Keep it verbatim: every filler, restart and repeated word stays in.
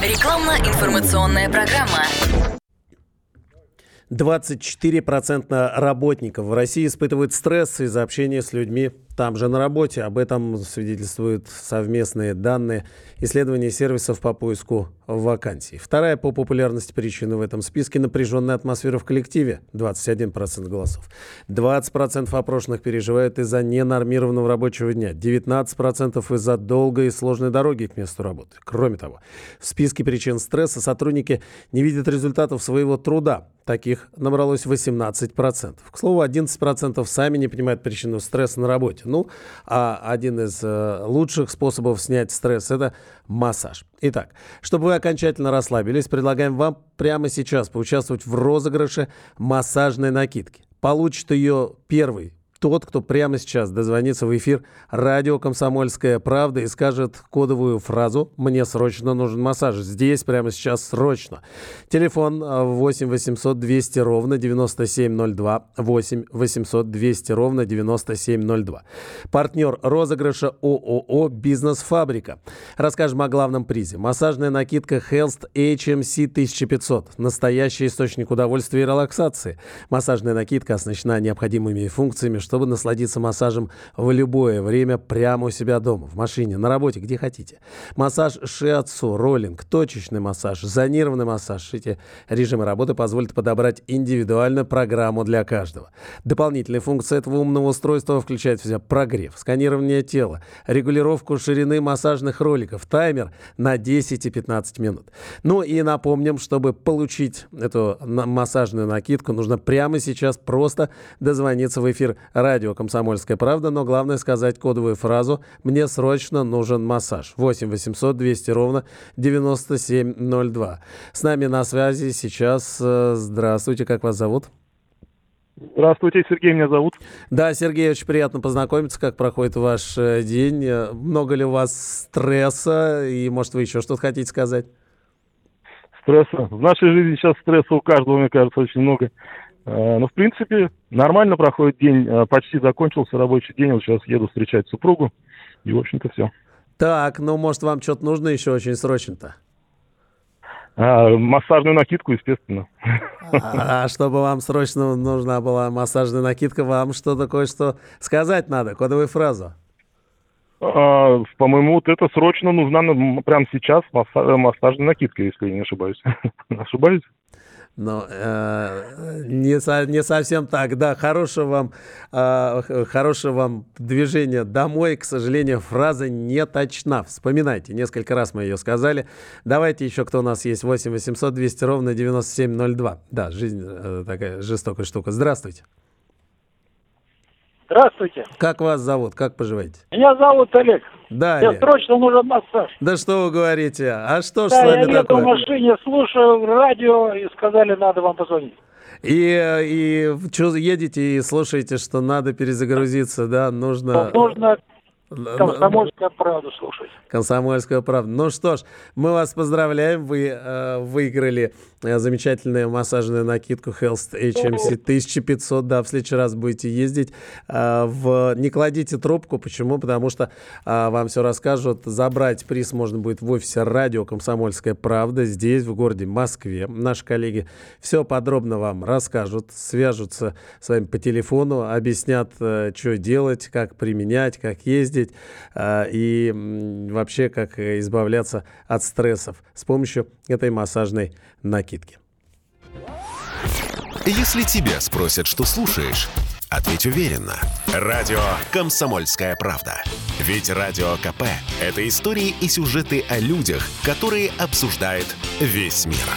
Рекламно-информационная программа. двадцать четыре процента работников в России испытывают стресс из-за общения с людьми там же на работе. Об этом свидетельствуют совместные данные исследований сервисов по поиску вакансий. Вторая по популярности причина в этом списке – напряженная атмосфера в коллективе. двадцать один процент голосов. двадцать процентов опрошенных переживают из-за ненормированного рабочего дня. девятнадцать процентов из-за долгой и сложной дороги к месту работы. Кроме того, в списке причин стресса сотрудники не видят результатов своего труда. Таких набралось восемнадцать процентов. К слову, одиннадцать процентов сами не понимают причину стресса на работе. Ну, а один из э, лучших способов снять стресс – это массаж. Итак, чтобы вы окончательно расслабились, предлагаем вам прямо сейчас поучаствовать в розыгрыше массажной накидки. Получит ее первый. Тот, кто прямо сейчас дозвонится в эфир радио «Комсомольская правда» и скажет кодовую фразу «Мне срочно нужен массаж». Здесь, прямо сейчас, срочно. Телефон восемь восемьсот двести ровно девяносто семь ноль два. восемь восемьсот двести ровно девяносто семь ноль два. Партнер розыгрыша ООО «Бизнес-фабрика». Расскажем о главном призе. Массажная накидка «HELST эйч эм си тысяча пятьсот». Настоящий источник удовольствия и релаксации. Массажная накидка оснащена необходимыми функциями, чтобы насладиться массажем в любое время прямо у себя дома, в машине, на работе, где хотите. Массаж шиатсу, роллинг, точечный массаж, зонированный массаж. Эти режимы работы позволят подобрать индивидуальную программу для каждого. Дополнительные функции этого умного устройства включают в себя прогрев, сканирование тела, регулировку ширины массажных роликов, таймер на десять и пятнадцать минут. Ну и напомним, чтобы получить эту массажную накидку, нужно прямо сейчас просто дозвониться в эфир радио «Комсомольская правда», но главное сказать кодовую фразу «Мне срочно нужен массаж». восемь восемьсот двести ровно девяносто семь ноль два. С нами на связи сейчас. Здравствуйте, как вас зовут? Здравствуйте, Сергей меня зовут. Да, Сергей, очень приятно познакомиться. Как проходит ваш день? Много ли у вас стресса? И, может, вы еще что-то хотите сказать? Стресса? В нашей жизни сейчас стресса у каждого, мне кажется, очень много. Ну, в принципе, нормально проходит день, почти закончился рабочий день, вот сейчас еду встречать супругу, и, в общем-то, все. Так, ну, может, вам что-то нужно еще очень срочно-то? А, массажную накидку, естественно. А, а чтобы вам срочно нужна была массажная накидка, вам что-то кое-что сказать надо, кодовую фразу. А, по-моему, вот это срочно нужна прямо сейчас массажная накидка, если я не ошибаюсь. Ошибаюсь? Ну, э, не, со, не совсем так, да, хорошего вам, э, хорошего вам движения домой, к сожалению, фраза не точна, вспоминайте, несколько раз мы ее сказали, давайте еще, кто у нас есть, восемь восемьсот двести ровно девяносто семь ноль два, да, жизнь э, такая жестокая штука, здравствуйте. Здравствуйте. Как вас зовут? Как поживаете? Меня зовут Олег. Да, Олег. Мне срочно нужен массаж. Да что вы говорите? А что ж да, с вами такое? Да, я еду в машине, слушаю радио и сказали, надо вам позвонить. И, и что, едете и слушаете, что надо перезагрузиться, да? Нужно... Нужно... Комсомольская правда слушать. Комсомольская правда. Ну что ж, мы вас поздравляем. Вы э, выиграли э, замечательную массажную накидку HELST эйч эм си тысяча пятьсот. Да, в следующий раз будете ездить. Э, в... Не кладите трубку. Почему? Потому что э, вам все расскажут. Забрать приз можно будет в офисе радио «Комсомольская правда» здесь, в городе Москве. Наши коллеги все подробно вам расскажут, свяжутся с вами по телефону, объяснят, э, что делать, как применять, как ездить. И вообще, как избавляться от стрессов с помощью этой массажной накидки. Если тебя спросят, что слушаешь, ответь уверенно. Радио «Комсомольская правда». Ведь Радио КП – это истории и сюжеты о людях, которые обсуждает весь мир.